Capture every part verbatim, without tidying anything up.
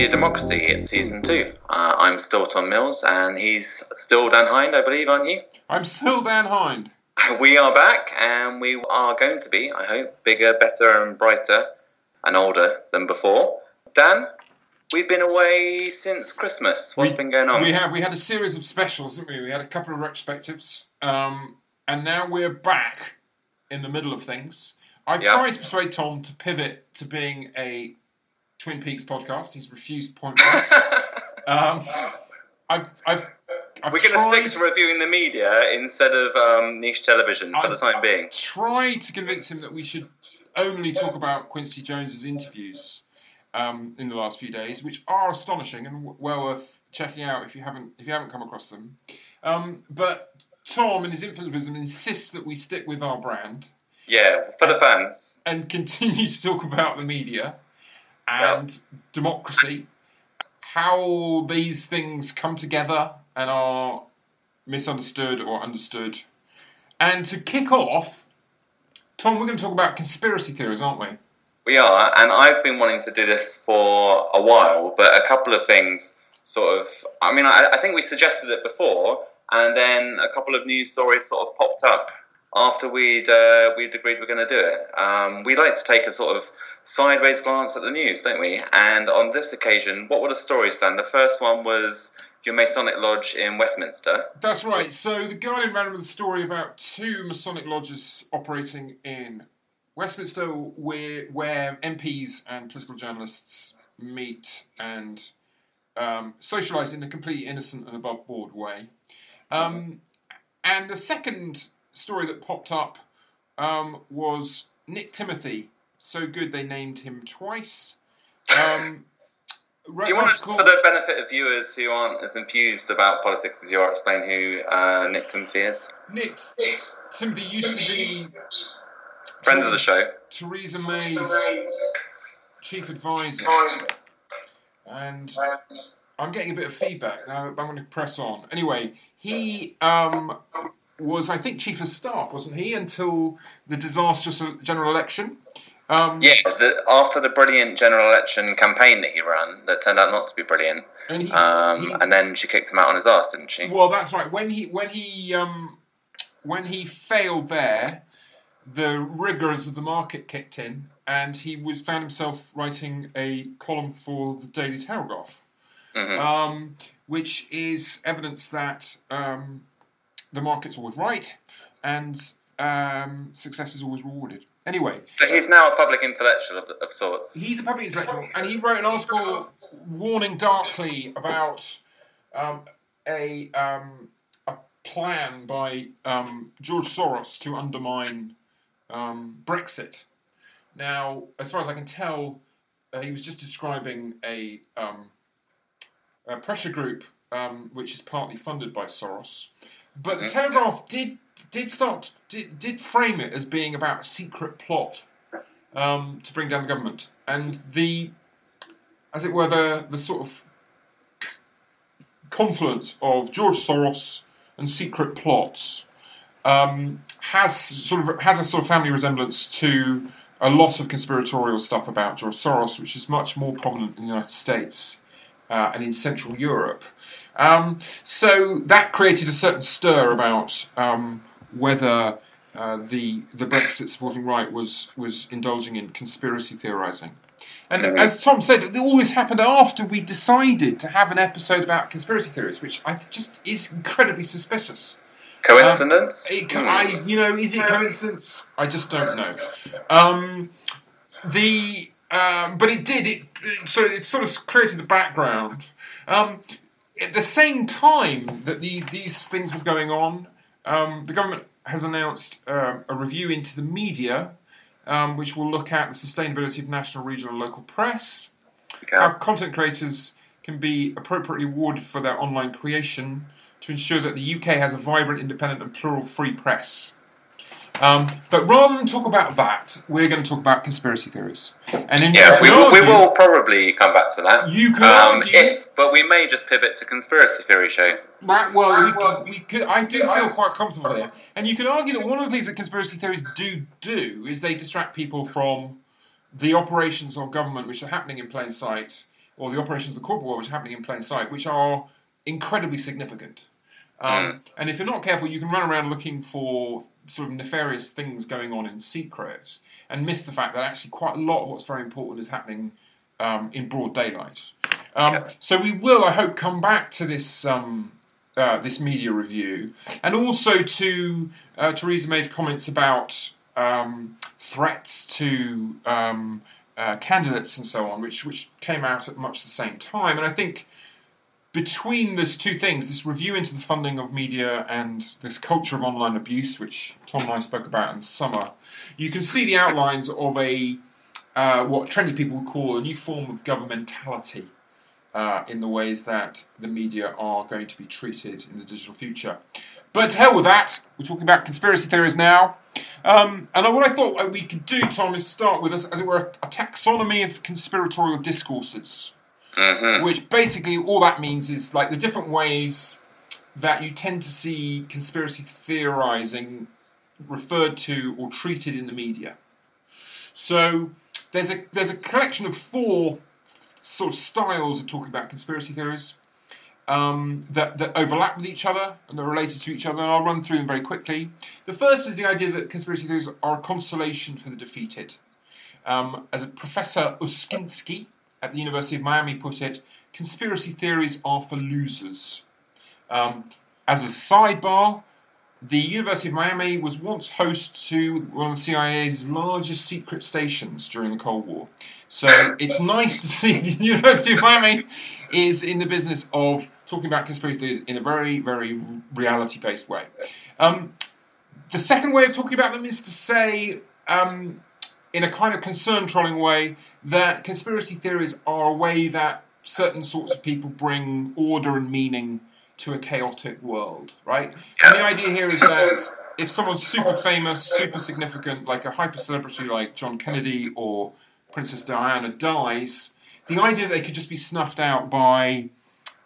Media Democracy. It's season two. Uh, I'm still Tom Mills, and he's still Dan Hind, I believe, aren't you? I'm still Dan Hind. We are back, and we are going to be, I hope, bigger, better, and brighter, and older than before. Dan, we've been away since Christmas. What's we, been going on? We have. We had a series of specials, didn't we? We had a couple of retrospectives, um, and now we're back in the middle of things. I've yep. tried to persuade Tom to pivot to being a Twin Peaks podcast. He's refused point blank. um, I've, I've, I've We're going to stick to reviewing the media instead of um, niche television for I've, the time being. I've tried to convince him that we should only talk about Quincy Jones's interviews um, in the last few days, which are astonishing and w- well worth checking out if you haven't if you haven't come across them. Um, but Tom, in his influencerism, insists that we stick with our brand. Yeah, for and, the fans, and continue to talk about the media. And yep. democracy, how these things come together and are misunderstood or understood. And to kick off, Tom, we're going to talk about conspiracy theories, aren't we? We are, and I've been wanting to do this for a while, but a couple of things sort of... I mean, I, I think we suggested it before, and then a couple of news stories sort of popped up after we'd, uh, we'd agreed we're going to do it. Um, we like to take a sort of sideways glance at the news, don't we? And on this occasion, what were the stories, Dan? The first one was your Masonic Lodge in Westminster. That's right. So the Guardian ran with a story about two Masonic lodges operating in Westminster where, where M Ps and political journalists meet and um, socialise in a completely innocent and above board way. Um, and the second story that popped up um, was Nick Timothy. So good they named him twice. Um, do you want to, for the benefit of viewers who aren't as infused about politics as you are, explain who uh, Nick Timothy is? Nick Timothy used to be... Friend of the show. Theresa May's chief advisor. And I'm getting a bit of feedback now, I'm going to press on. Anyway, he... Um, was, I think, Chief of Staff, wasn't he, until the disastrous general election? Um, yeah, the, after the brilliant general election campaign that he ran, that turned out not to be brilliant, and, he, um, he, and then she kicked him out on his arse, didn't she? Well, that's right. When he when he um, when he failed there, the rigours of the market kicked in, and he was found himself writing a column for the Daily Telegraph, mm-hmm. um, which is evidence that. Um, The market's always right, and um, success is always rewarded. Anyway. So he's now a public intellectual of, of sorts. He's a public intellectual, and he wrote an article warning darkly about um, a um, a plan by um, George Soros to undermine um, Brexit. Now, as far as I can tell, uh, he was just describing a, um, a pressure group um, which is partly funded by Soros. But the Telegraph did did start did, did frame it as being about a secret plot um, to bring down the government, and the, as it were, the the sort of confluence of George Soros and secret plots um, has sort of has a sort of family resemblance to a lot of conspiratorial stuff about George Soros, which is much more prominent in the United States. Uh, and in Central Europe. Um, so that created a certain stir about um, whether uh, the the Brexit supporting right was, was indulging in conspiracy theorising. And as Tom said, all this happened after we decided to have an episode about conspiracy theories, which I th- just is incredibly suspicious. Coincidence? Um, it, I, you know, is it coincidence? I just don't know. Um, the... Um, but it did, it, so it sort of created the background. Um, at the same time that the, these things were going on, um, the government has announced uh, a review into the media, um, which will look at the sustainability of national, regional and local press, okay. how content creators can be appropriately rewarded for their online creation to ensure that the U K has a vibrant, independent and plural free press. Um, but rather than talk about that, we're going to talk about conspiracy theories. And in yeah, we, argue, we will probably come back to that. You could um, argue, if, but we may just pivot to conspiracy theory show. That, well, we, well we could, I do feel quite comfortable there. And you could argue that one of the things that conspiracy theories do do is they distract people from the operations of government which are happening in plain sight, or the operations of the Corporate War, which are happening in plain sight, which are incredibly significant. Um, yeah. And if you're not careful, you can run around looking for sort of nefarious things going on in secret and miss the fact that actually quite a lot of what's very important is happening um, in broad daylight. Um, yeah. So we will, I hope, come back to this um, uh, this media review, and also to uh, Theresa May's comments about um, threats to um, uh, candidates and so on, which which came out at much the same time. And I think between those two things, this review into the funding of media and this culture of online abuse, which Tom and I spoke about in the summer, you can see the outlines of a uh, what trendy people would call a new form of governmentality uh, in the ways that the media are going to be treated in the digital future. But to hell with that, we're talking about conspiracy theories now. Um, and what I thought we could do, Tom, is start with, us, as it were, a taxonomy of conspiratorial discourses. Uh-huh. Which basically all that means is like the different ways that you tend to see conspiracy theorizing referred to or treated in the media. So there's a there's a collection of four sort of styles of talking about conspiracy theories um, that, that overlap with each other and they're related to each other, and I'll run through them very quickly. The first is the idea that conspiracy theories are a consolation for the defeated. Um, as a Professor Uskinsky at the University of Miami put it, conspiracy theories are for losers. Um, as a sidebar, the University of Miami was once host to one of the C I A's largest secret stations during the Cold War. So it's nice to see the University of Miami is in the business of talking about conspiracy theories in a very, very reality-based way. Um, the second way of talking about them is to say, um, in a kind of concern-trolling way, that conspiracy theories are a way that certain sorts of people bring order and meaning to a chaotic world, right? And the idea here is that if someone's super famous, super significant, like a hyper-celebrity like John Kennedy or Princess Diana dies, the idea that they could just be snuffed out by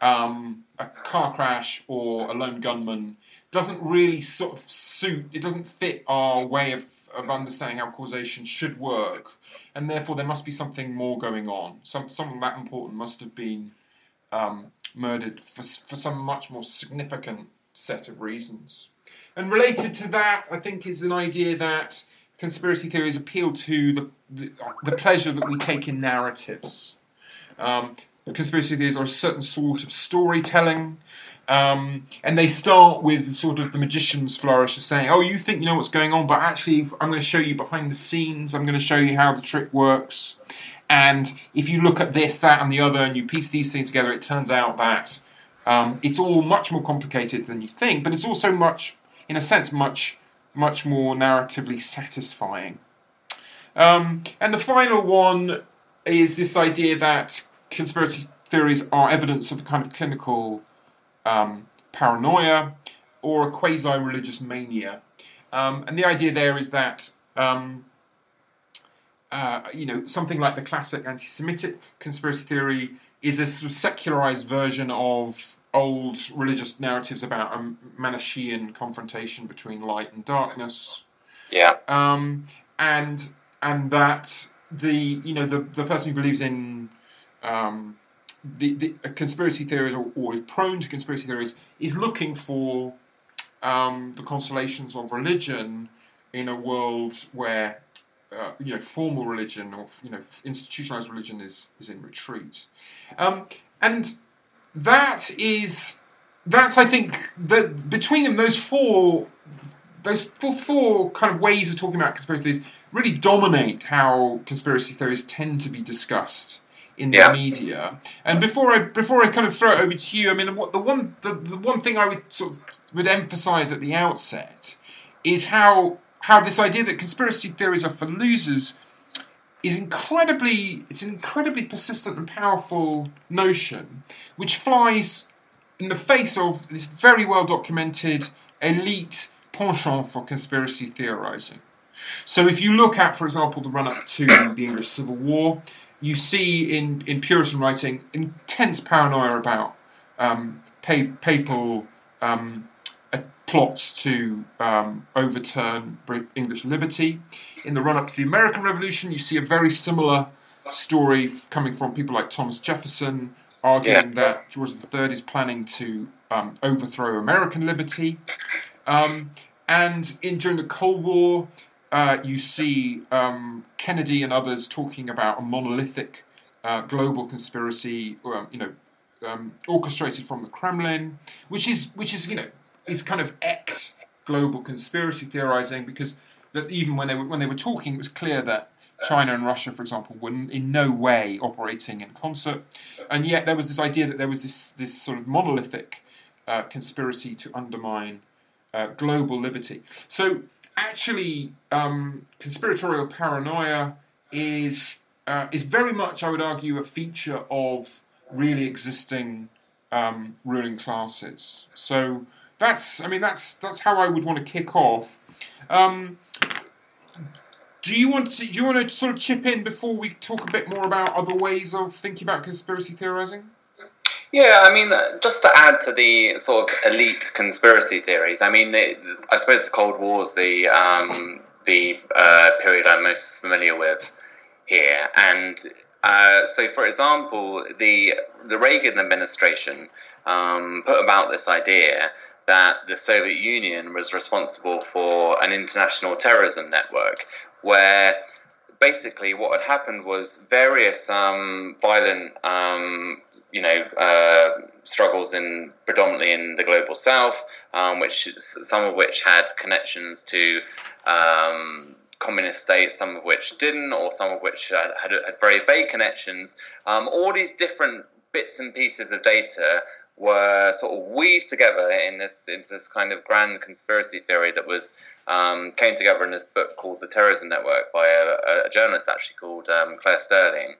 um, a car crash or a lone gunman doesn't really sort of suit, it doesn't fit our way of of understanding how causation should work, and therefore there must be something more going on. Some, someone that important must have been um, murdered for, for some much more significant set of reasons. And related to that, I think, is an idea that conspiracy theories appeal to the, the, the pleasure that we take in narratives. Um, conspiracy theories are a certain sort of storytelling, Um, and they start with sort of the magician's flourish of saying, oh, you think you know what's going on, but actually I'm going to show you behind the scenes, I'm going to show you how the trick works. And if you look at this, that and the other, and you piece these things together, it turns out that um, it's all much more complicated than you think, but it's also much, in a sense, much, much more narratively satisfying. Um, and the final one is this idea that conspiracy theories are evidence of a kind of clinical Um, paranoia or a quasi-religious mania, um, and the idea there is that um, uh, you know, something like the classic anti-Semitic conspiracy theory is a sort of secularized version of old religious narratives about a Manichaean confrontation between light and darkness. Yeah, um, and and that the you know the the person who believes in um, The, the uh, conspiracy theories, or, or is prone to conspiracy theories, is looking for um, the consolations of religion in a world where uh, you know formal religion or you know institutionalized religion is is in retreat, um, and that is that's I think that between them those four those four, four kind of ways of talking about conspiracy theories really dominate how conspiracy theories tend to be discussed in the yeah. media. And before I before I kind of throw it over to you, I mean, what the one the, the one thing I would sort of would emphasise at the outset is how how this idea that conspiracy theories are for losers is incredibly it's an incredibly persistent and powerful notion, which flies in the face of this very well documented elite penchant for conspiracy theorising. So if you look at, for example, the run up to the English Civil War, you see in, in Puritan writing intense paranoia about um, pa- papal um, uh, plots to um, overturn English liberty. In the run-up to the American Revolution, you see a very similar story coming from people like Thomas Jefferson, arguing yeah. that George the Third is planning to um, overthrow American liberty. Um, and in during the Cold War, uh, you see um, Kennedy and others talking about a monolithic uh, global conspiracy, um, you know, um, orchestrated from the Kremlin, which is which is you know is kind of act global conspiracy theorizing, because that even when they were when they were talking, it was clear that China and Russia, for example, were in no way operating in concert, and yet there was this idea that there was this this sort of monolithic uh, conspiracy to undermine uh, global liberty. So actually, um, conspiratorial paranoia is uh, is very much, I would argue, a feature of really existing um, ruling classes. So that's, I mean, that's that's how I would want to kick off. Um, Do you want to? Do you want to sort of chip in before we talk a bit more about other ways of thinking about conspiracy theorizing? Yeah, I mean, just to add to the sort of elite conspiracy theories. I mean, the, I suppose the Cold War is the um, the uh, period I'm most familiar with here, and uh, so, for example, the the Reagan administration um, put about this idea that the Soviet Union was responsible for an international terrorism network, where basically what had happened was various um, violent, um, you know, uh, struggles in predominantly in the global south, um, which some of which had connections to um, communist states, some of which didn't, or some of which had, had, had very vague connections. Um, all these different bits and pieces of data were sort of weaved together in this into this kind of grand conspiracy theory that was um, came together in this book called The Terrorism Network by a, a journalist actually called um, Claire Sterling.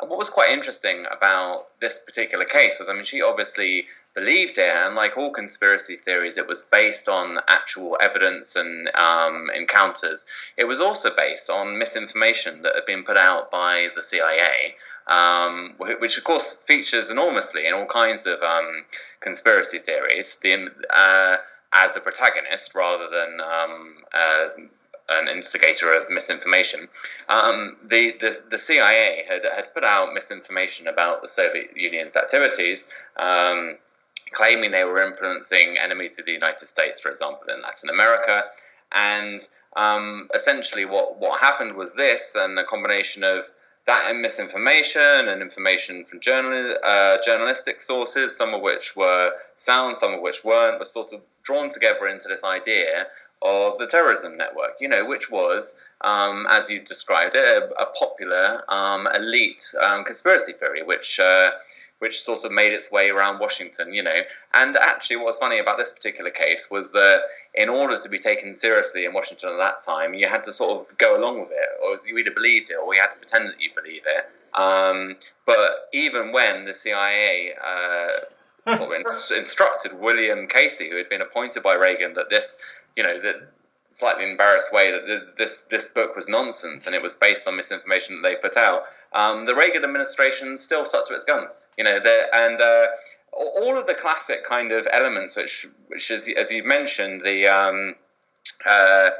And what was quite interesting about this particular case was, I mean, she obviously believed it, and like all conspiracy theories, it was based on actual evidence and um, encounters. It was also based on misinformation that had been put out by the C I A, Um, which of course features enormously in all kinds of um, conspiracy theories, the, uh, as a protagonist rather than um, uh, an instigator of misinformation. Um, the, the the C I A had, had put out misinformation about the Soviet Union's activities, um, claiming they were influencing enemies of the United States, for example, in Latin America. And um, essentially what, what happened was this, and a combination of that and misinformation and information from journal, uh, journalistic sources, some of which were sound, some of which weren't, were sort of drawn together into this idea of the terrorism network, you know, which was, um, as you described it, a, a popular um, elite um, conspiracy theory, which uh, which sort of made its way around Washington, you know. And actually what's funny about this particular case was that in order to be taken seriously in Washington at that time, you had to sort of go along with it, or you either believed it or you had to pretend that you believe it. Um, but even when the C I A uh, sort of inst instructed William Casey, who had been appointed by Reagan, that this, you know, the slightly embarrassed way that the, this, this book was nonsense and it was based on misinformation that they put out, um, the Reagan administration still stuck to its guns, you know, and uh, all of the classic kind of elements, which, which is, as you mentioned, the um, uh,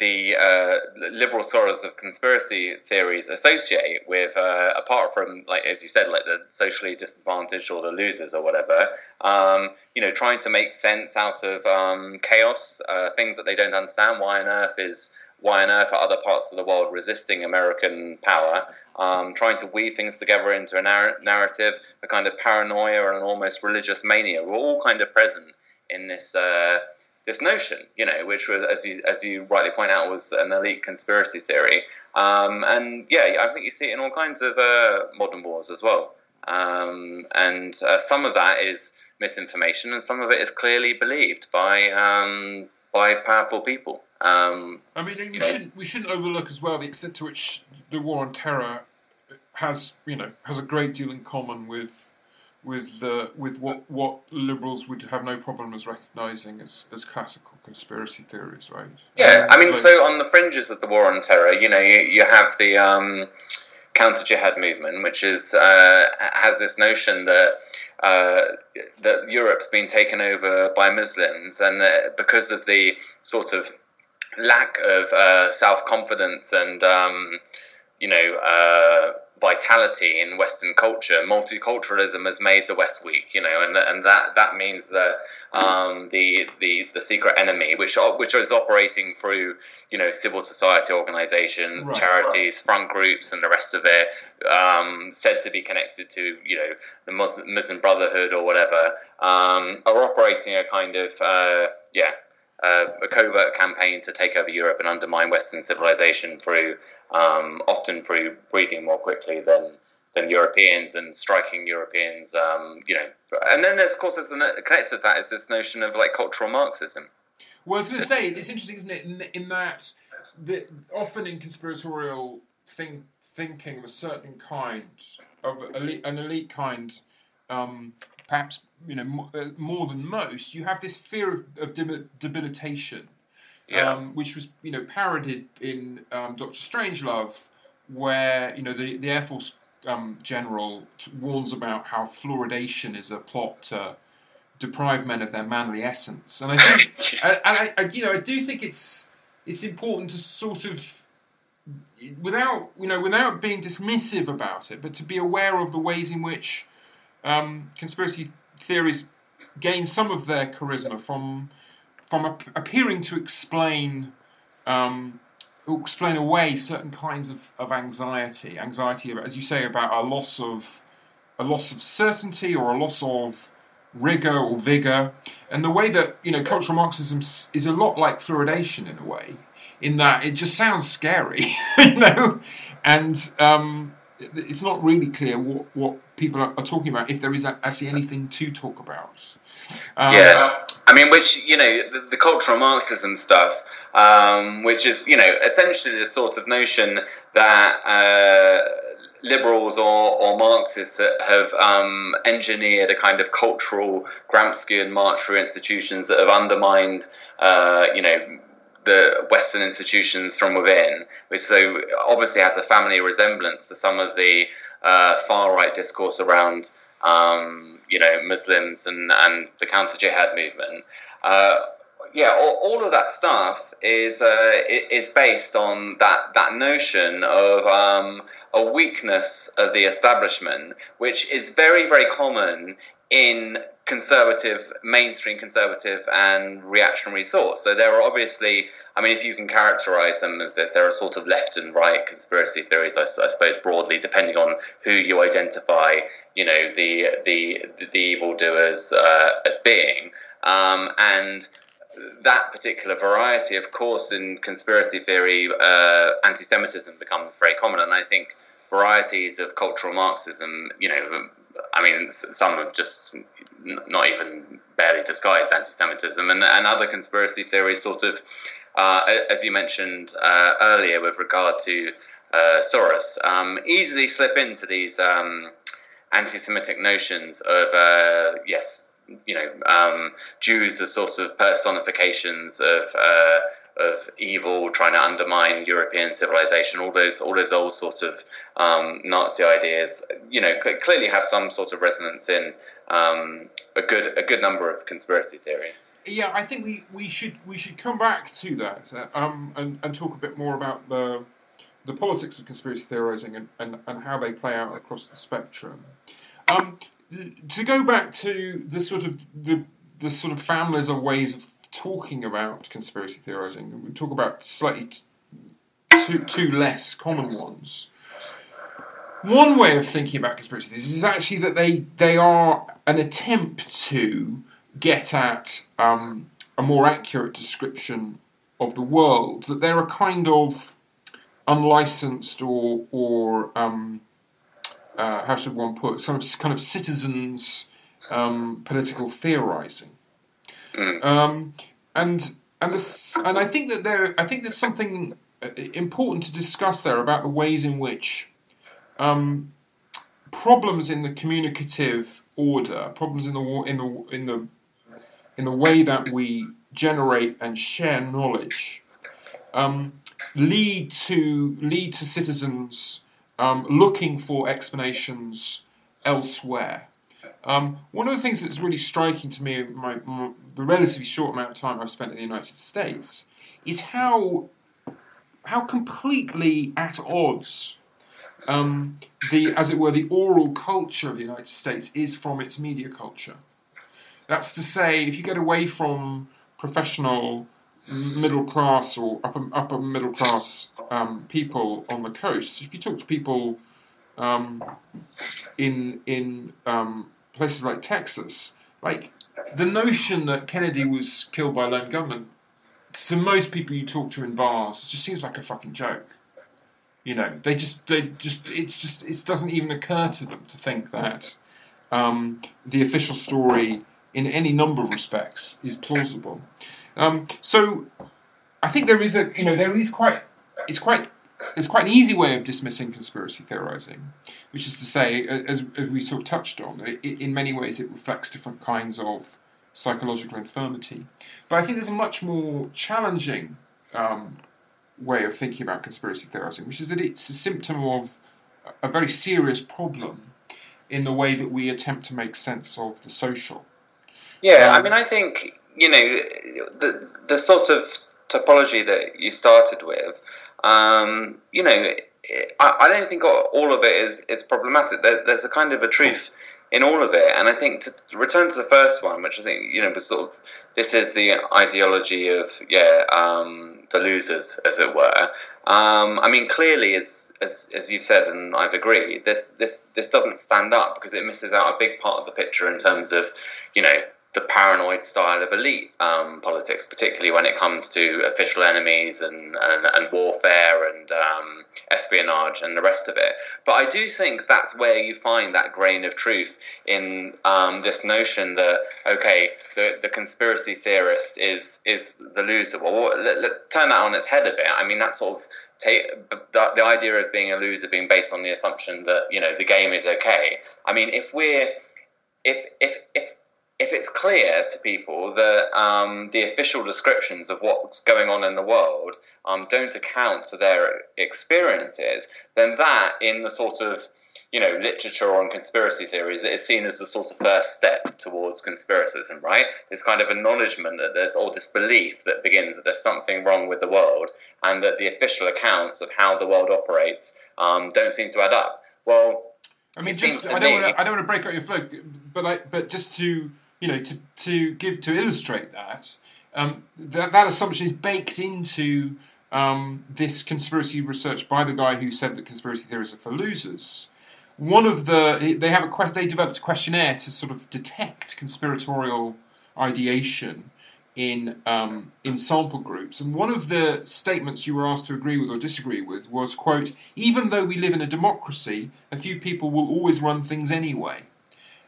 the uh, liberal sorts of conspiracy theories associate with, uh, apart from, like as you said, like the socially disadvantaged or the losers or whatever, um, you know, trying to make sense out of um, chaos, uh, things that they don't understand. Why on earth is why on earth are other parts of the world resisting American power? Um, trying to weave things together into a narr narrative, a kind of paranoia and an almost religious mania were all kind of present in this uh, this notion, you know, which was, as you as you rightly point out, was an elite conspiracy theory. Um, and yeah, I think you see it in all kinds of uh, modern wars as well. Um, and uh, some of that is misinformation, and some of it is clearly believed by um, by powerful people. Um, I mean, we shouldn't we shouldn't overlook as well the extent to which the war on terror has, you know, has a great deal in common with with uh, with what what liberals would have no problem as recognising as as classical conspiracy theories, right? Yeah, I mean, so on the fringes of the war on terror, you know, you you have the um, counter jihad movement, which is uh, has this notion that. Uh, that Europe's been taken over by Muslims, and uh, because of the sort of lack of uh, self-confidence and um, you know uh, vitality in Western culture. Multiculturalism has made the West weak, you know, and and that that means that um, the the the secret enemy, which are, which is operating through, you know, civil society organizations, right, charities, right. front groups, and the rest of it, um, said to be connected to, you know, the Muslim, Muslim Brotherhood or whatever, um, are operating a kind of uh, yeah. Uh, a covert campaign to take over Europe and undermine Western civilization through, um, often through breeding more quickly than than Europeans and striking Europeans, um, you know. And then, there's, of course, there's the, connected to that is this notion of like cultural Marxism. Well, I was going to say it's interesting, isn't it? In, in that, the, often in conspiratorial think, thinking of a certain kind, of elite, an elite kind, um, perhaps. You know, more than most, you have this fear of, of debilitation, yeah. um, which was, you know, parodied in um, Doctor Strangelove, where, you know, the, the Air Force um, general warns about how fluoridation is a plot to deprive men of their manly essence. And I think, and I, I, you know, I do think it's it's important to sort of, without, you know, without being dismissive about it, but to be aware of the ways in which um, conspiracy theories gain some of their charisma from from ap- appearing to explain um, explain away certain kinds of, of anxiety, anxiety, as you say, about a loss of a loss of certainty or a loss of rigor or vigor. And the way that, you know, cultural Marxism is a lot like fluoridation in a way, in that it just sounds scary, you know, and um, it's not really clear what, what people are, are talking about, if there is actually anything to talk about. Um, yeah, I mean, which, you know, the, the cultural Marxism stuff, um, which is, you know, essentially the sort of notion that uh, liberals or, or Marxists have um, engineered a kind of cultural Gramscian march through institutions that have undermined, uh, you know, the Western institutions from within, which so obviously has a family resemblance to some of the uh, far-right discourse around, um, you know, Muslims and, and the counter-jihad movement. Uh, yeah, all, all of that stuff is uh, is based on that, that notion of um, a weakness of the establishment, which is very, very common in conservative, mainstream conservative and reactionary thought. So there are obviously, I mean, if you can characterize them as this, there are sort of left and right conspiracy theories, I, I suppose, broadly, depending on who you identify, you know, the the the evildoers uh, as being. Um, and that particular variety, of course, in conspiracy theory, uh, anti-Semitism becomes very common. And I think varieties of cultural Marxism, you know, I mean, some have just not even barely disguised anti-Semitism, and, and other conspiracy theories sort of, uh, as you mentioned uh, earlier with regard to uh, Soros, um, easily slip into these um, anti-Semitic notions of, uh, yes, you know, um, Jews as sort of personifications of uh, of evil, trying to undermine European civilization, all those all those old sort of um, Nazi ideas, you know, clearly have some sort of resonance in um, a good a good number of conspiracy theories. Yeah, I think we, we should we should come back to that uh, um, and, and talk a bit more about the the politics of conspiracy theorising and, and, and how they play out across the spectrum. Um, to go back to the sort of the the sort of families or ways of talking about conspiracy theorising, we talk about slightly t- two, two less common ones. One way of thinking about conspiracy theories is actually that they, they are an attempt to get at um, a more accurate description of the world, that they're a kind of unlicensed or, or um, uh, how should one put, sort of, kind of citizens' um, political theorising. Um, and and this, and I think that there I think there's something important to discuss there about the ways in which um, problems in the communicative order, problems in the in the in the in the way that we generate and share knowledge, um, lead to lead to citizens um, looking for explanations elsewhere. Um, one of the things that's really striking to me in my, my, the relatively short amount of time I've spent in the United States is how how completely at odds um, the, as it were, the oral culture of the United States is from its media culture. That's to say, if you get away from professional middle class or upper, upper middle class um, people on the coast, if you talk to people um, in in um, places like Texas, like the notion that Kennedy was killed by a lone gunman, to most people you talk to in bars, it just seems like a fucking joke. You know, they just they just it's just it doesn't even occur to them to think that um, the official story in any number of respects is plausible. Um, so I think there is a, you know, there is quite, it's quite, there's quite an easy way of dismissing conspiracy theorizing, which is to say, as, as we sort of touched on, it, it, in many ways it reflects different kinds of psychological infirmity. But I think there's a much more challenging um, way of thinking about conspiracy theorizing, which is that it's a symptom of a very serious problem in the way that we attempt to make sense of the social. Yeah, um, I mean, I think... You know, the the sort of topology that you started with, um, you know, I, I don't think all of it is, is problematic. There, there's a kind of a truth in all of it. And I think to return to the first one, which I think, you know, was sort of, this is the ideology of, yeah, um, the losers, as it were. Um, I mean, clearly, as, as as you've said, and I've agreed, this, this, this doesn't stand up because it misses out a big part of the picture in terms of, you know, the paranoid style of elite um, politics, particularly when it comes to official enemies and, and, and warfare and um, espionage and the rest of it. But I do think that's where you find that grain of truth in um, this notion that, okay, the, the conspiracy theorist is is the loser. Well, let, let, turn that on its head a bit. I mean, that sort of take the, the idea of being a loser being based on the assumption that, you know, the game is okay. I mean, if we're if if if If it's clear to people that um, the official descriptions of what's going on in the world um, don't account for their experiences, then that, in the sort of, you know, literature on conspiracy theories, is seen as the sort of first step towards conspiracism, right? This kind of acknowledgement that there's all this belief that begins that there's something wrong with the world and that the official accounts of how the world operates um, don't seem to add up. Well, I mean, just I don't want to I don't want to break out your flow, but I, but just to. You know, to to give to illustrate that um, that that assumption is baked into um, this conspiracy research by the guy who said that conspiracy theories are for losers. One of the they have a they developed a questionnaire to sort of detect conspiratorial ideation in um, in sample groups, and one of the statements you were asked to agree with or disagree with was, quote, "Even though we live in a democracy, a few people will always run things anyway."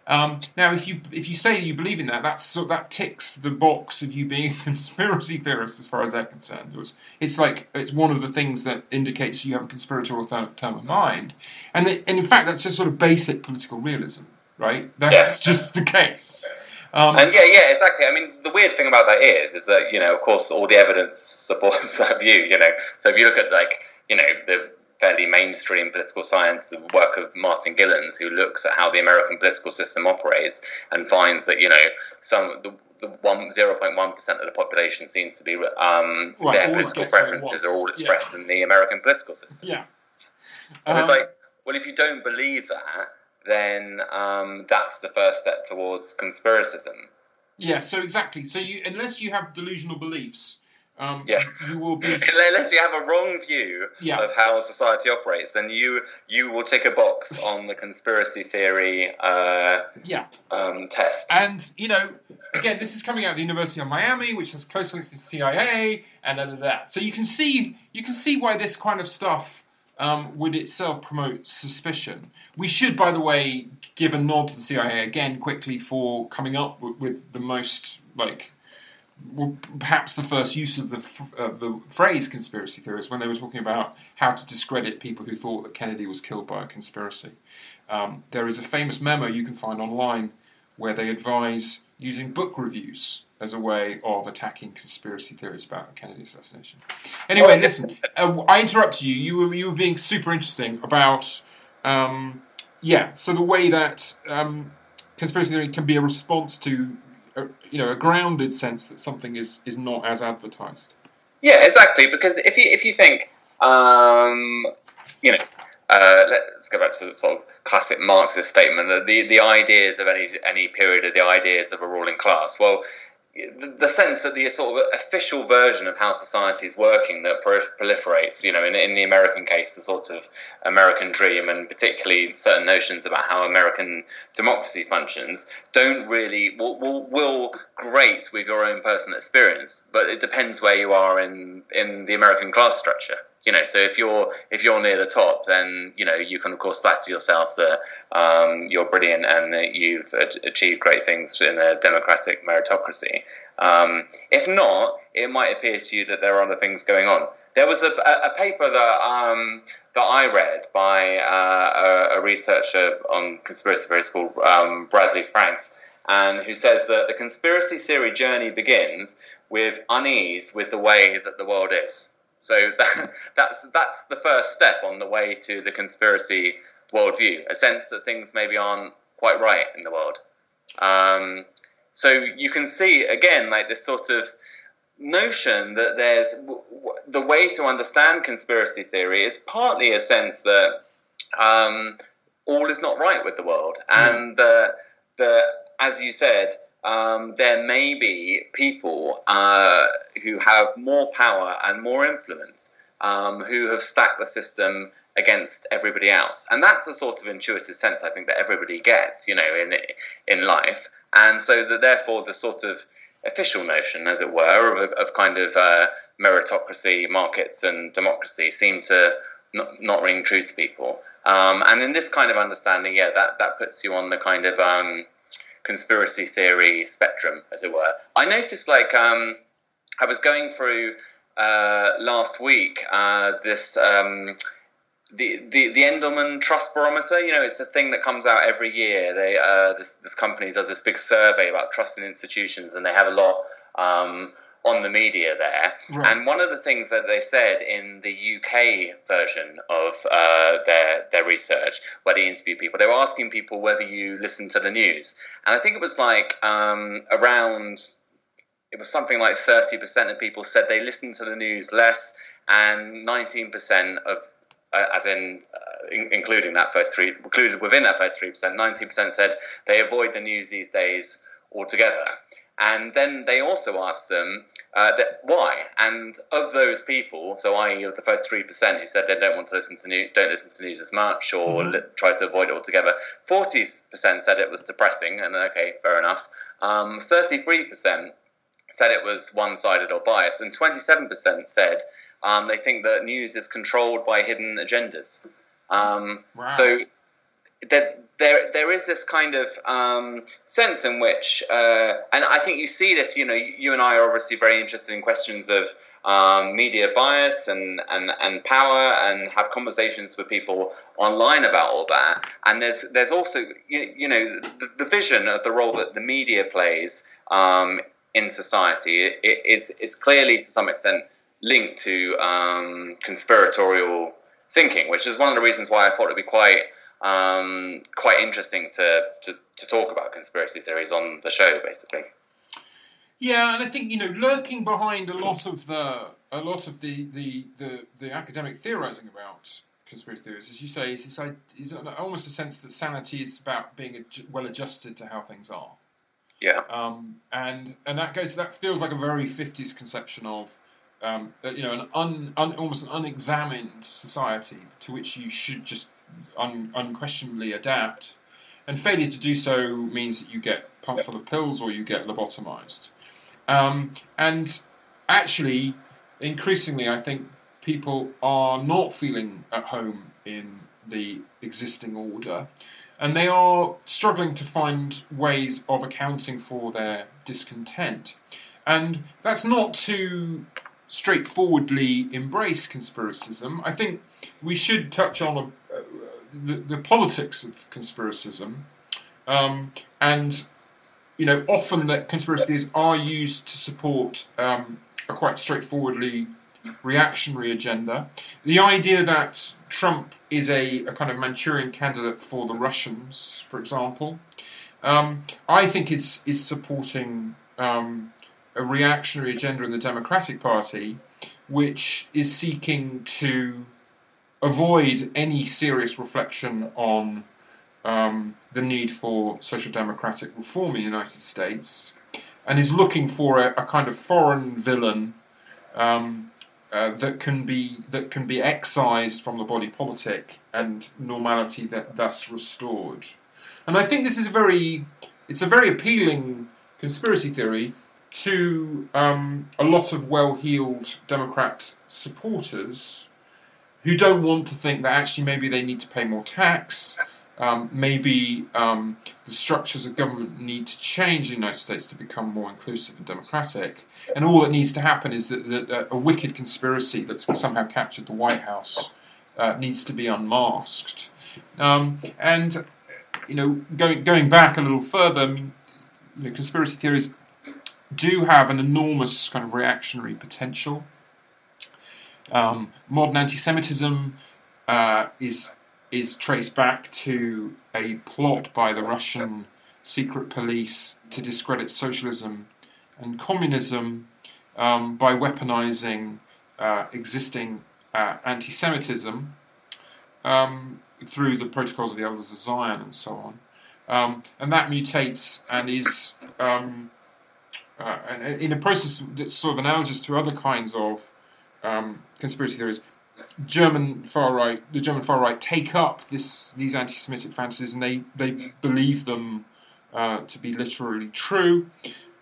Um, now, if you if you say you believe in that, that's so that ticks the box of you being a conspiracy theorist, as far as they're concerned. It was, it's like it's one of the things that indicates you have a conspiratorial th- term of mind, and that, and in fact, that's just sort of basic political realism, right? That's yeah. just the case. Um, and yeah, yeah, exactly. I mean, the weird thing about that is, is that, you know, of course, all the evidence supports that view. You know, so if you look at, like, you know, the fairly mainstream political science, the work of Martin Gillens, who looks at how the American political system operates and finds that, you know, some the, the one zero point one percent of the population seems to be um, right, their political preferences are all expressed yeah. in the American political system. Yeah, and um, it's like, well, if you don't believe that, then um, that's the first step towards conspiracism. Yeah. So exactly. So you, unless you have delusional beliefs. Um, yeah. You will be... Unless you have a wrong view yeah. of how society operates, then you you will tick a box on the conspiracy theory uh, yeah. um, test. And, you know, again, this is coming out of the University of Miami, which has close links to the C I A, and da, da, da. So you can see you can see why this kind of stuff um, would itself promote suspicion. We should, by the way, give a nod to the C I A again quickly for coming up w- with the most, like... Well, perhaps the first use of the f- uh, the phrase conspiracy theorist when they were talking about how to discredit people who thought that Kennedy was killed by a conspiracy. Um, there is a famous memo you can find online where they advise using book reviews as a way of attacking conspiracy theories about the Kennedy assassination. Anyway, well, listen, uh, I interrupted you. You were you were being super interesting about um, yeah. So the way that um, conspiracy theory can be a response to. A, you know, a grounded sense that something is, is not as advertised. Yeah, exactly. Because if you if you think, um, you know, Uh, let's go back to the sort of classic Marxist statement that the, the ideas of any any period are the ideas of a ruling class. Well, the, the sense that the sort of official version of how society is working that proliferates, you know, in, in the American case, the sort of American dream, and particularly certain notions about how American democracy functions, don't really will will, will grate with your own personal experience, but it depends where you are in in the American class structure. You know, so if you're if you're near the top, then, you know, you can, of course, flatter yourself that um, you're brilliant and that you've achieved great things in a democratic meritocracy. Um, if not, it might appear to you that there are other things going on. There was a, a paper that um, that I read by uh, a, a researcher on conspiracy theories called um, Bradley Franks, and who says that the conspiracy theory journey begins with unease with the way that the world is. So that, that's that's the first step on the way to the conspiracy worldview, a sense that things maybe aren't quite right in the world. Um, so you can see, again, like this sort of notion that there's w- w- the way to understand conspiracy theory is partly a sense that um, all is not right with the world. And the, the as you said, Um, there may be people uh, who have more power and more influence um, who have stacked the system against everybody else. And that's the sort of intuitive sense I think that everybody gets, you know, in in life. And so that therefore the sort of official notion, as it were, of, of kind of uh, meritocracy, markets and democracy seem to not, not ring true to people. Um, and in this kind of understanding, yeah, that, that puts you on the kind of... Um, conspiracy theory spectrum, as it were. I noticed, like, um, I was going through uh, last week uh, this um, the, the the Edelman Trust Barometer. You know, it's a thing that comes out every year. They uh, this this company does this big survey about trust in institutions, and they have a lot um, on the media there. Right. And one of the things that they said in the U K version of uh, their their research, where they interview people, they were asking people whether you listen to the news. And I think it was like um, around, it was something like thirty percent of people said they listened to the news less, and nineteen percent of, uh, as in, uh, in, including that first three, included within that first three percent, nineteen percent said they avoid the news these days altogether. And then they also asked them uh, that why. And of those people, so that is of the first three percent who said they don't want to listen to news, don't listen to news as much, or mm-hmm. li- try to avoid it altogether, forty percent said it was depressing, and okay, fair enough. Um, Thirty-three percent said it was one-sided or biased, and twenty-seven percent said um, they think that news is controlled by hidden agendas. Um, wow. So. There, there, there is this kind of um, sense in which, uh, and I think you see this. You know, you and I are obviously very interested in questions of um, media bias and, and and power, and have conversations with people online about all that. And there's there's also you, you know the, the vision of the role that the media plays um, in society is is clearly to some extent linked to um, conspiratorial thinking, which is one of the reasons why I thought it'd be quite. Um, quite interesting to, to, to talk about conspiracy theories on the show, basically. Yeah, and I think, you know, lurking behind a lot of the a lot of the the, the, the academic theorising about conspiracy theories, as you say, is, this, is almost a sense that sanity is about being well adjusted to how things are. Yeah. Um, and and that goes that feels like a very fifties conception of um, you know an un, un almost an unexamined society to which you should just Un, unquestionably adapt, and failure to do so means that you get pumped full of pills or you get lobotomized. Um, and actually, increasingly, I think people are not feeling at home in the existing order, and they are struggling to find ways of accounting for their discontent. And that's not to straightforwardly embrace conspiracism. I think we should touch on a The, the politics of conspiracism, um, and you know, often that conspiracy theories are used to support um, a quite straightforwardly reactionary agenda. The idea that Trump is a, a kind of Manchurian candidate for the Russians, for example, um, I think is is supporting um, a reactionary agenda in the Democratic Party, which is seeking to avoid any serious reflection on um, the need for social democratic reform in the United States, and is looking for a, a kind of foreign villain um, uh, that can be that can be excised from the body politic and normality that thus restored. And I think this is a very it's a very appealing conspiracy theory to um, a lot of well-heeled Democrat supporters who don't want to think that actually maybe they need to pay more tax, um, maybe um, the structures of government need to change in the United States to become more inclusive and democratic, and all that needs to happen is that, that uh, a wicked conspiracy that's somehow captured the White House uh, needs to be unmasked. Um, and, you know, going, going back a little further, I mean, you know, conspiracy theories do have an enormous kind of reactionary potential. Um, modern anti-Semitism uh, is is traced back to a plot by the Russian secret police to discredit socialism and communism um, by weaponizing uh, existing uh, anti-Semitism um, through the Protocols of the Elders of Zion and so on. Um, and that mutates and is... Um, Uh, in a process that's sort of analogous to other kinds of um, conspiracy theories, German far right, the German far right, take up this these anti-Semitic fantasies and they they believe them uh, to be literally true,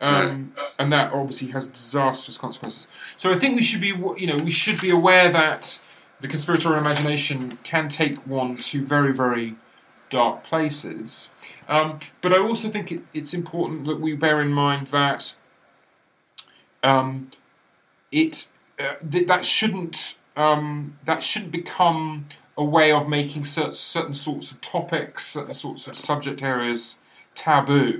um, and that obviously has disastrous consequences. So I think we should be you know we should be aware that the conspiratorial imagination can take one to very very dark places, um, but I also think it, it's important that we bear in mind that. Um, it uh, th- that shouldn't um, that shouldn't become a way of making cer- certain sorts of topics, certain sorts of subject areas taboo.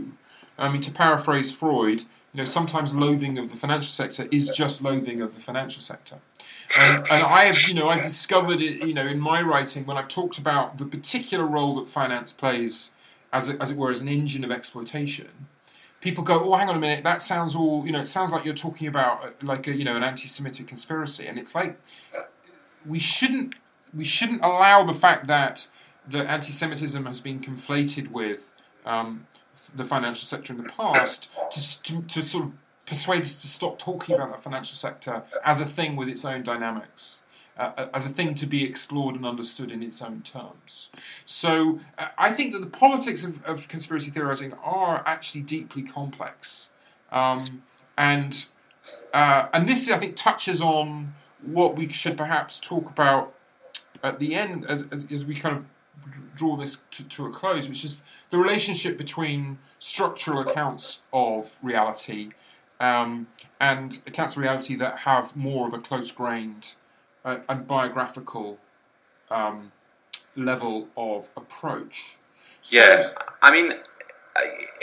I mean, to paraphrase Freud, you know, sometimes loathing of the financial sector is just loathing of the financial sector. Um, and I have, you know, I discovered it, you know, in my writing when I've talked about the particular role that finance plays, as a, as it were, as an engine of exploitation. People go, oh, hang on a minute, that sounds all, you know, it sounds like you're talking about, like, a, you know, an anti-Semitic conspiracy. And it's like, we shouldn't, we shouldn't allow the fact that the anti-Semitism has been conflated with um, the financial sector in the past to, to, to sort of persuade us to stop talking about the financial sector as a thing with its own dynamics, uh, as a thing to be explored and understood in its own terms. So uh, I think that the politics of, of conspiracy theorizing are actually deeply complex. Um, and uh, and this, I think, touches on what we should perhaps talk about at the end as, as, as we kind of draw this to, to a close, which is the relationship between structural accounts of reality um, and accounts of reality that have more of a close-grained Uh, and biographical um, level of approach. So, yeah, I mean,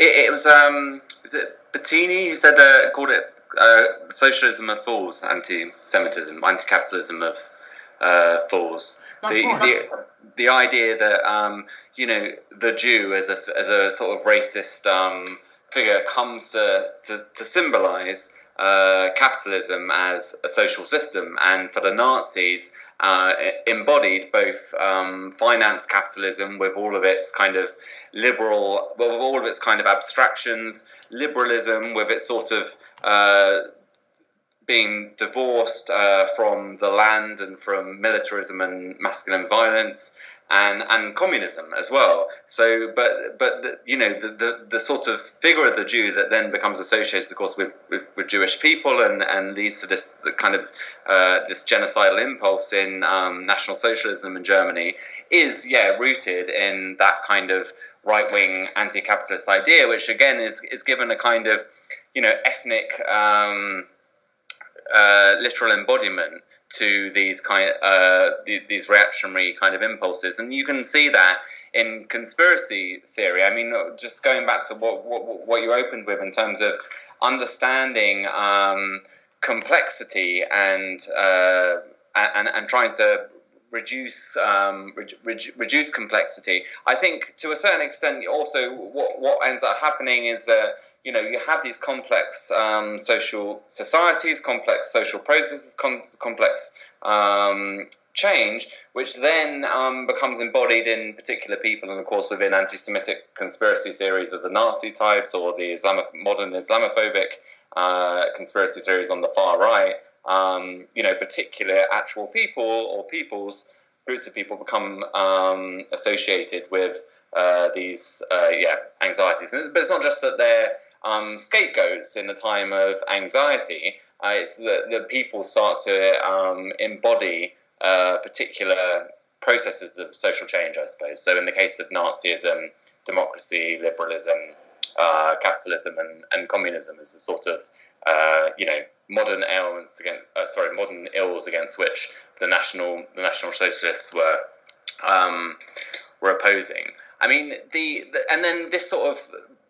it, it was um, was it Bettini who said uh, called it uh, socialism of fools, anti-Semitism, anti-capitalism of uh, fools. That's the, right. the the idea that um, you know the Jew as a as a sort of racist um, figure comes to to, to symbolise. Uh, capitalism as a social system, and for the Nazis uh, embodied both um, finance capitalism with all of its kind of liberal, well, with all of its kind of abstractions, liberalism with its sort of uh, being divorced uh, from the land and from militarism and masculine violence, and and communism as well. So, but but the, you know the, the the sort of figure of the Jew that then becomes associated, of course, with with, with Jewish people, and, and leads to this the kind of uh, this genocidal impulse in um, National Socialism in Germany is yeah rooted in that kind of right wing anti-capitalist idea, which again is is given a kind of you know ethnic um, uh, literal embodiment to these kind uh, these reactionary kind of impulses, and you can see that in conspiracy theory. I mean, just going back to what what, what you opened with in terms of understanding um, complexity and uh, and and trying to reduce um, re- re- reduce complexity. I think to a certain extent, also what what ends up happening is that. You know, you have these complex um, social societies, complex social processes, com- complex um, change, which then um, becomes embodied in particular people, and of course within anti-Semitic conspiracy theories of the Nazi types or the Islamic, modern Islamophobic uh, conspiracy theories on the far right. Um, you know, particular actual people or peoples, groups of people become um, associated with uh, these, uh, yeah, anxieties. But it's not just that they're um, scapegoats in a time of anxiety. Uh, it's that the people start to um, embody uh, particular processes of social change, I suppose. So in the case of Nazism, democracy, liberalism, uh, capitalism and, and communism is a sort of, uh, you know, modern ailments against, uh, sorry, modern ills against which the national, the National Socialists were, um, were opposing. I mean, the, the and then this sort of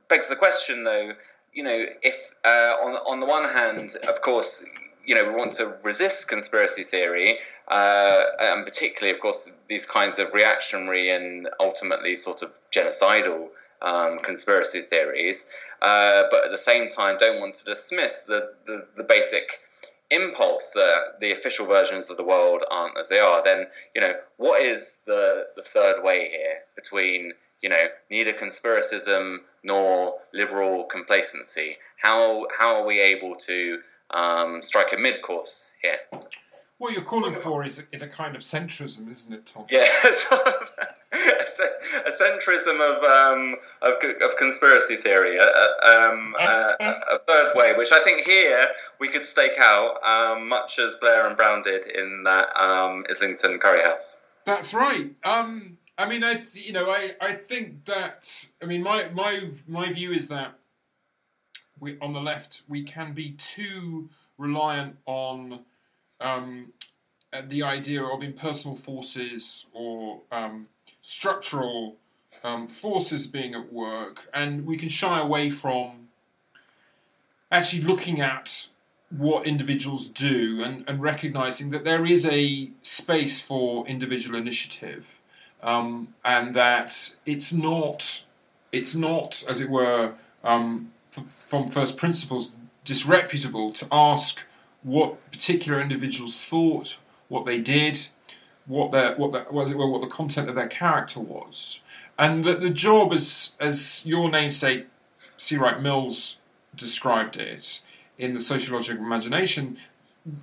begs the question, though, you know, if uh, on on the one hand, of course, you know, we want to resist conspiracy theory, uh, and particularly, of course, these kinds of reactionary and ultimately sort of genocidal um, conspiracy theories. Uh, but at the same time, don't want to dismiss the, the, the basic impulse that the official versions of the world aren't as they are. Then, you know, what is the, the third way here between, you know, neither conspiracism nor liberal complacency? How how are we able to um, strike a mid-course here? What you're calling for is a, is a kind of centrism, isn't it, Tom? Yeah, a centrism of um, of, of conspiracy theory, a, um, a, a third way, which I think here we could stake out, um, much as Blair and Brown did in that um, Islington curry house. That's right. Um, I mean, I you know, I, I think that I mean, my my my view is that we on the left we can be too reliant on Um, the idea of impersonal forces or um, structural um, forces being at work, and we can shy away from actually looking at what individuals do and, and recognising that there is a space for individual initiative, um, and that it's not, it's not, as it were, um, f- from first principles, disreputable to ask what particular individuals thought, what they did, what their what the, what, it, well, what the content of their character was, and that the job, as as your namesake C. Wright Mills described it in The Sociology of Imagination,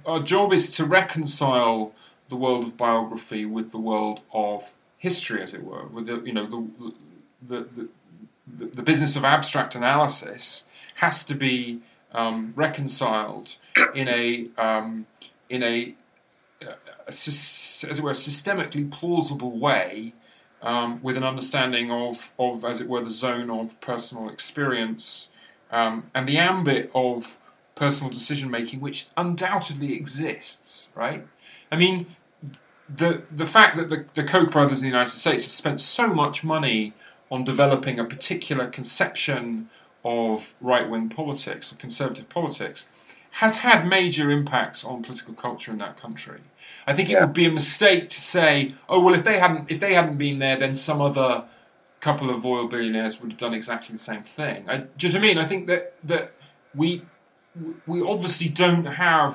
our job is to reconcile the world of biography with the world of history, as it were, with the, you know, the the the, the business of abstract analysis has to be Um, reconciled in a um, in a, uh, a as it were systemically plausible way, um, with an understanding of of as it were the zone of personal experience um, and the ambit of personal decision making, which undoubtedly exists. Right? I mean, the the fact that the the Koch brothers in the United States have spent so much money on developing a particular conception of right-wing politics or conservative politics has had major impacts on political culture in that country. I think yeah. It would be a mistake to say, "Oh well, if they hadn't, if they hadn't been there, then some other couple of oil billionaires would have done exactly the same thing." I, do you know what I mean? I think that that we we obviously don't have,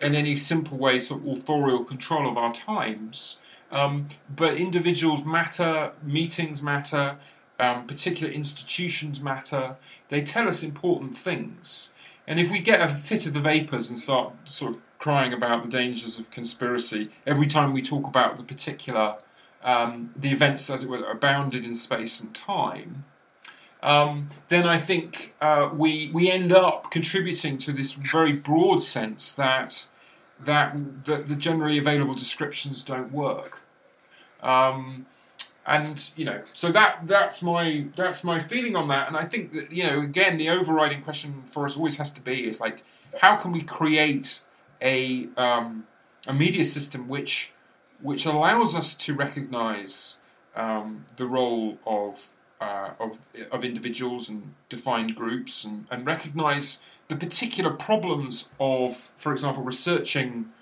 in any simple way, sort of authorial control of our times, um, but individuals matter, meetings matter. Um, particular institutions matter. They tell us important things, and if we get a fit of the vapors and start sort of crying about the dangers of conspiracy every time we talk about the particular um, the events, as it were, that are bounded in space and time, um, then I think uh, we we end up contributing to this very broad sense that that, that the generally available descriptions don't work. Um, And you know, so that that's my that's my feeling on that. And I think that, you know, again, the overriding question for us always has to be is like, how can we create a um, a media system which which allows us to recognise um, the role of uh, of of individuals and defined groups, and, and recognise the particular problems of, for example, researching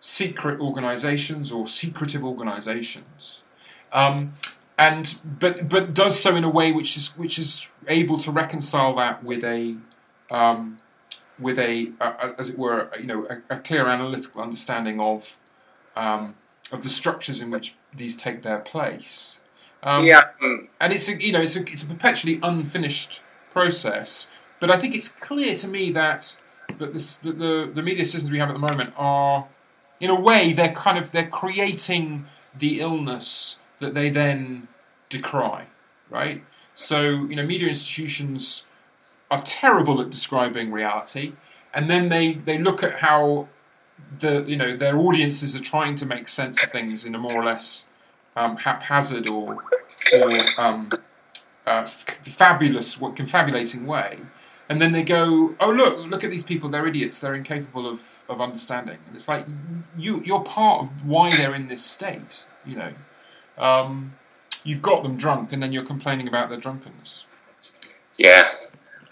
secret organisations or secretive organisations. Um, and but but does so in a way which is which is able to reconcile that with a um, with a, a, a as it were, you know, a, a clear analytical understanding of um, of the structures in which these take their place. Um, yeah. And it's a, you know, it's a, it's a perpetually unfinished process. But I think it's clear to me that that, this, that the the media systems we have at the moment are, in a way, they're kind of they're creating the illness that they then decry, right? So, you know, media institutions are terrible at describing reality, and then they, they look at how the you know their audiences are trying to make sense of things in a more or less um, haphazard or or um, uh, fabulous, confabulating way, and then they go, oh look, look at these people, they're idiots, they're incapable of, of understanding, and it's like you you're part of why they're in this state, you know. Um, you've got them drunk, and then you're complaining about their drunkenness. Yeah.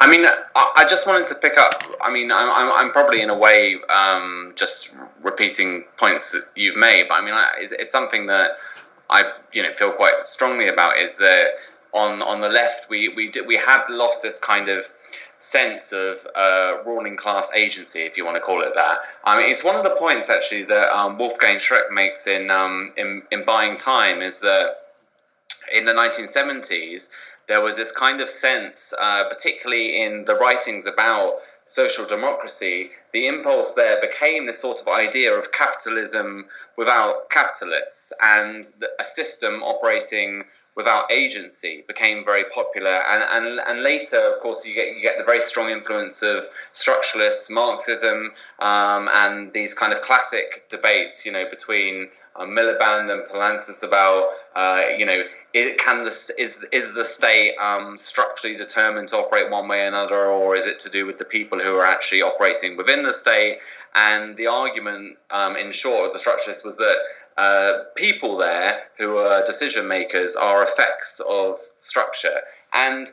I mean, I just wanted to pick up. I mean, I'm, I'm, I'm probably in a way um, just repeating points that you've made. But I mean, I, it's, it's something that I, you know, feel quite strongly about. Is that on on the left, we we we have lost this kind of sense of uh, ruling class agency, if you want to call it that. I mean, it's one of the points actually that um, Wolfgang Schreck makes in um, in in Buying Time, is that in the nineteen seventies. There was this kind of sense, uh, particularly in the writings about social democracy, the impulse there became this sort of idea of capitalism without capitalists, and a system operating without agency became very popular. And, and, and later, of course, you get you get the very strong influence of structuralists, Marxism, um, and these kind of classic debates, you know, between uh, Miliband and Poulantzas about, uh, you know, It can the, is is the state um, structurally determined to operate one way or another, or is it to do with the people who are actually operating within the state? And the argument, um, in short, of the structuralists was that uh, people there who are decision makers are effects of structure. And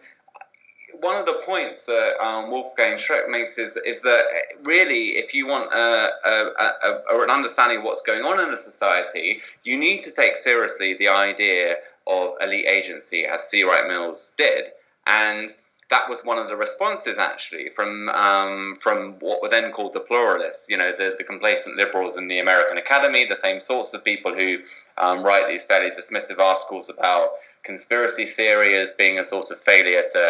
one of the points that um, Wolfgang Schreck makes is is that really, if you want a, a, a, a, an understanding of what's going on in a society, you need to take seriously the idea of elite agency, as C. Wright Mills did. And that was one of the responses, actually, from um, from what were then called the pluralists, you know, the, the complacent liberals in the American Academy, the same sorts of people who um, write these fairly dismissive articles about conspiracy theory as being a sort of failure to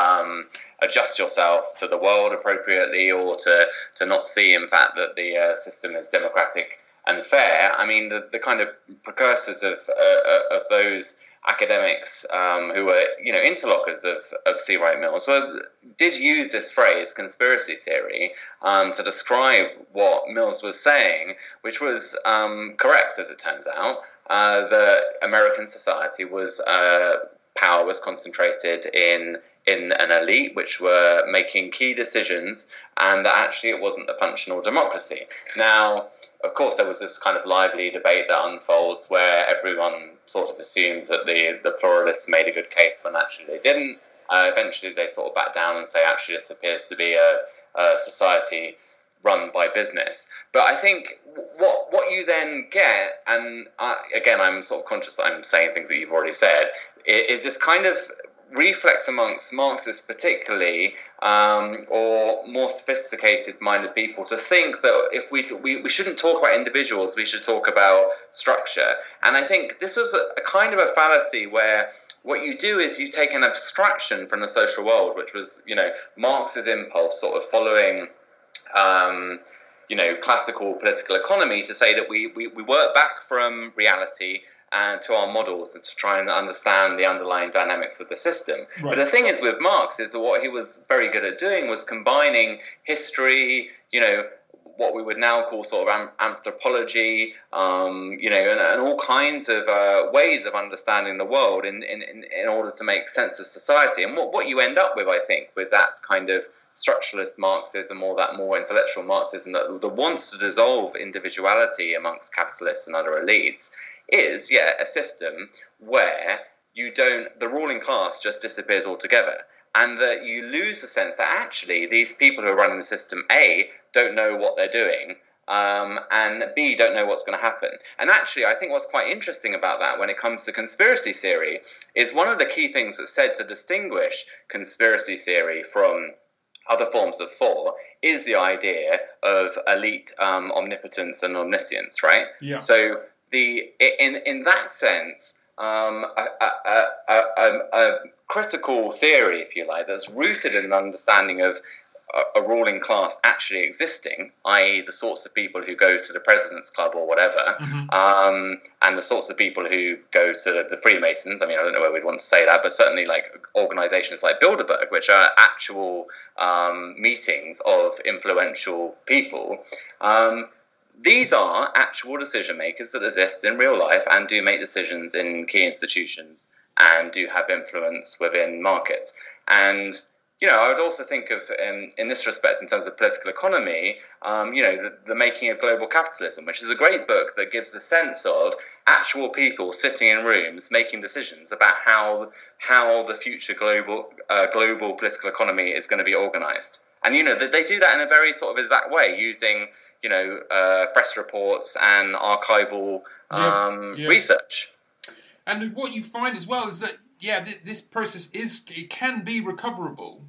um, adjust yourself to the world appropriately, or to, to not see, in fact, that the uh, system is democratic and fair. I mean, the, the kind of precursors of uh, of those academics um, who were, you know, interlocutors of, of C. Wright Mills were, did use this phrase, conspiracy theory, um, to describe what Mills was saying, which was um, correct, as it turns out, uh, that American society was, uh, power was concentrated in in an elite, which were making key decisions, and that actually it wasn't a functional democracy. Now, of course, there was this kind of lively debate that unfolds where everyone sort of assumes that the, the pluralists made a good case when actually they didn't. Uh, eventually, they sort of back down and say, actually, this appears to be a, a society run by business. But I think what what you then get, and I, again, I'm sort of conscious that I'm saying things that you've already said, is this kind of reflex amongst Marxists particularly, um, or more sophisticated-minded people, to think that if we, we we shouldn't talk about individuals, we should talk about structure. And I think this was a, a kind of a fallacy where what you do is you take an abstraction from the social world, which was, you know, Marx's impulse, sort of following um, you know, classical political economy, to say that we we, we work back from reality and to our models, and to try and understand the underlying dynamics of the system. Right. But the thing is with Marx is that what he was very good at doing was combining history, you know, what we would now call sort of anthropology, um, you know, and, and all kinds of uh, ways of understanding the world in, in, in order to make sense of society. And what, what you end up with, I think, with that kind of structuralist Marxism, or that more intellectual Marxism that, that wants to dissolve individuality amongst capitalists and other elites, is, yeah, a system where you don't, the ruling class just disappears altogether, and that you lose the sense that actually these people who are running the system, A, don't know what they're doing, um, and B, don't know what's going to happen. And actually, I think what's quite interesting about that when it comes to conspiracy theory is one of the key things that's said to distinguish conspiracy theory from other forms of thought is the idea of elite um, omnipotence and omniscience, right? Yeah. So the in in that sense um, a, a, a, a, a critical theory, if you like, that's rooted in an understanding of a ruling class actually existing, that is the sorts of people who go to the President's Club or whatever, mm-hmm. um, and the sorts of people who go to the Freemasons. I mean, I don't know where we'd want to say that, but certainly like organizations like Bilderberg, which are actual um, meetings of influential people. Um, these are actual decision makers that exist in real life and do make decisions in key institutions and do have influence within markets. And you know, I would also think of, um, in this respect, in terms of political economy, um, you know, the, the Making of Global Capitalism, which is a great book that gives the sense of actual people sitting in rooms making decisions about how how the future global uh, global political economy is going to be organised. And, you know, they do that in a very sort of exact way, using, you know, uh, press reports and archival um, yeah, yeah. research. And what you find as well is that, yeah, th- this process is, it can be recoverable.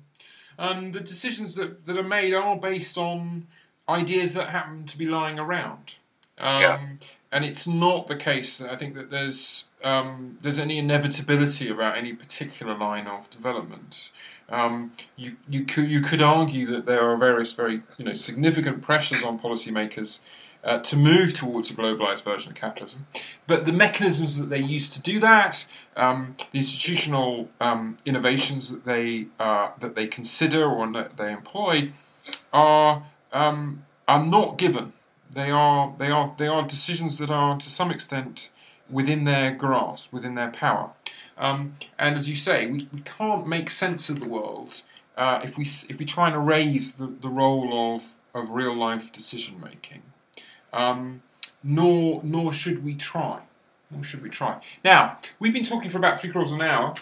Um, the decisions that, that are made are based on ideas that happen to be lying around. Um, yeah. And it's not the case that I think that there's um, there's any inevitability about any particular line of development. Um, you you could you could argue that there are various very you know significant pressures on policymakers Uh, to move towards a globalised version of capitalism. But the mechanisms that they use to do that, um, the institutional um, innovations that they uh, that they consider or that they employ, are um, are not given. They are they are they are decisions that are to some extent within their grasp, within their power. Um, and as you say, we, we can't make sense of the world uh, if we if we try and erase the, the role of of real life decision making. Um, nor nor should we try. Nor should we try. Now, we've been talking for about three quarters of an hour,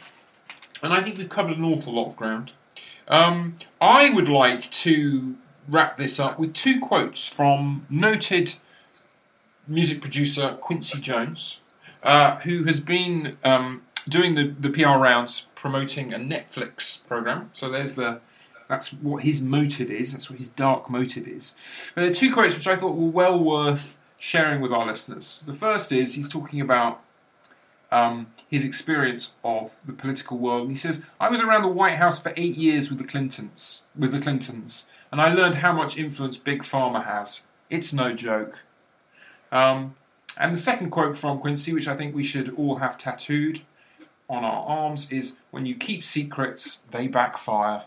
and I think we've covered an awful lot of ground. Um, I would like to wrap this up with two quotes from noted music producer Quincy Jones, uh, who has been um, doing the, the P R rounds promoting a Netflix program. So there's the That's what his motive is. That's what his dark motive is. But there are two quotes which I thought were well worth sharing with our listeners. The first is he's talking about um, his experience of the political world, and he says, "I was around the White House for eight years with the Clintons, with the Clintons, and I learned how much influence Big Pharma has. It's no joke." Um, and the second quote from Quincy, which I think we should all have tattooed on our arms, is, "When you keep secrets, they backfire."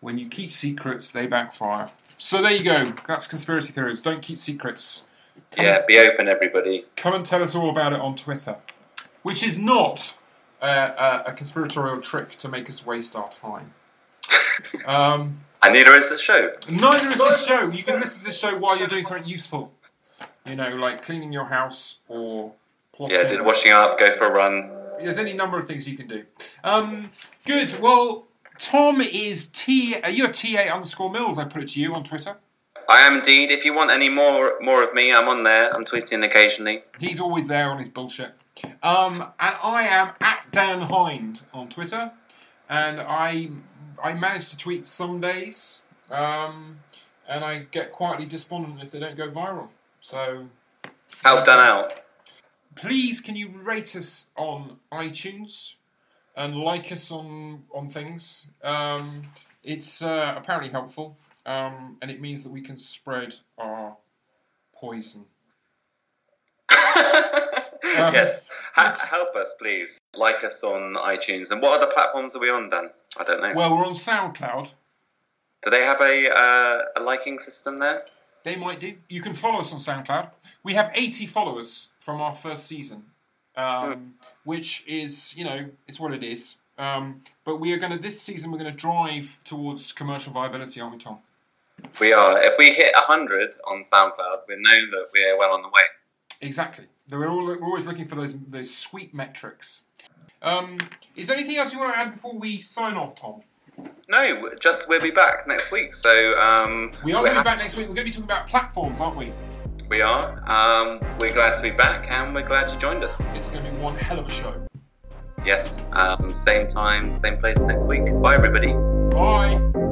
When you keep secrets, they backfire. So there you go. That's Conspiracy Theories. Don't keep secrets. Come yeah, and, be open, everybody. Come and tell us all about it on Twitter, which is not uh, a conspiratorial trick to make us waste our time. Um, and neither is this show. Neither is this show. You can listen to this show while you're doing something useful. You know, like cleaning your house or plotting. Yeah, did washing up, go for a run. There's any number of things you can do. Um, good. Well, Tom is T. You're T A underscore Mills. I put it to you on Twitter. I am indeed. If you want any more more of me, I'm on there. I'm tweeting occasionally. He's always there on his bullshit. Um, and I am at Dan Hind on Twitter, and I I manage to tweet some days, um, and I get quietly despondent if they don't go viral. So help Dan out. Please, can you rate us on iTunes? And like us on on things. Um, it's uh, apparently helpful, um, and it means that we can spread our poison. Um, yes, H- help us, please. Like us on iTunes. And what other platforms are we on, Dan? I don't know. Well, we're on SoundCloud. Do they have a uh, a liking system there? They might do. You can follow us on SoundCloud. We have eighty followers from our first season. Um, which is, you know, it's what it is. Um, but we are going to, this season, we're going to drive towards commercial viability, aren't we, Tom? We are. If we hit one hundred on SoundCloud, we know that we're well on the way. Exactly. We're, all, we're always looking for those those sweet metrics. Um, is there anything else you want to add before we sign off, Tom? No, just we'll be back next week. So um, we are going to be back next week. We're going to be talking about platforms, aren't we? We are. Um, we're glad to be back, and we're glad you joined us. It's going to be one hell of a show. Yes. Um, same time, same place next week. Bye, everybody. Bye.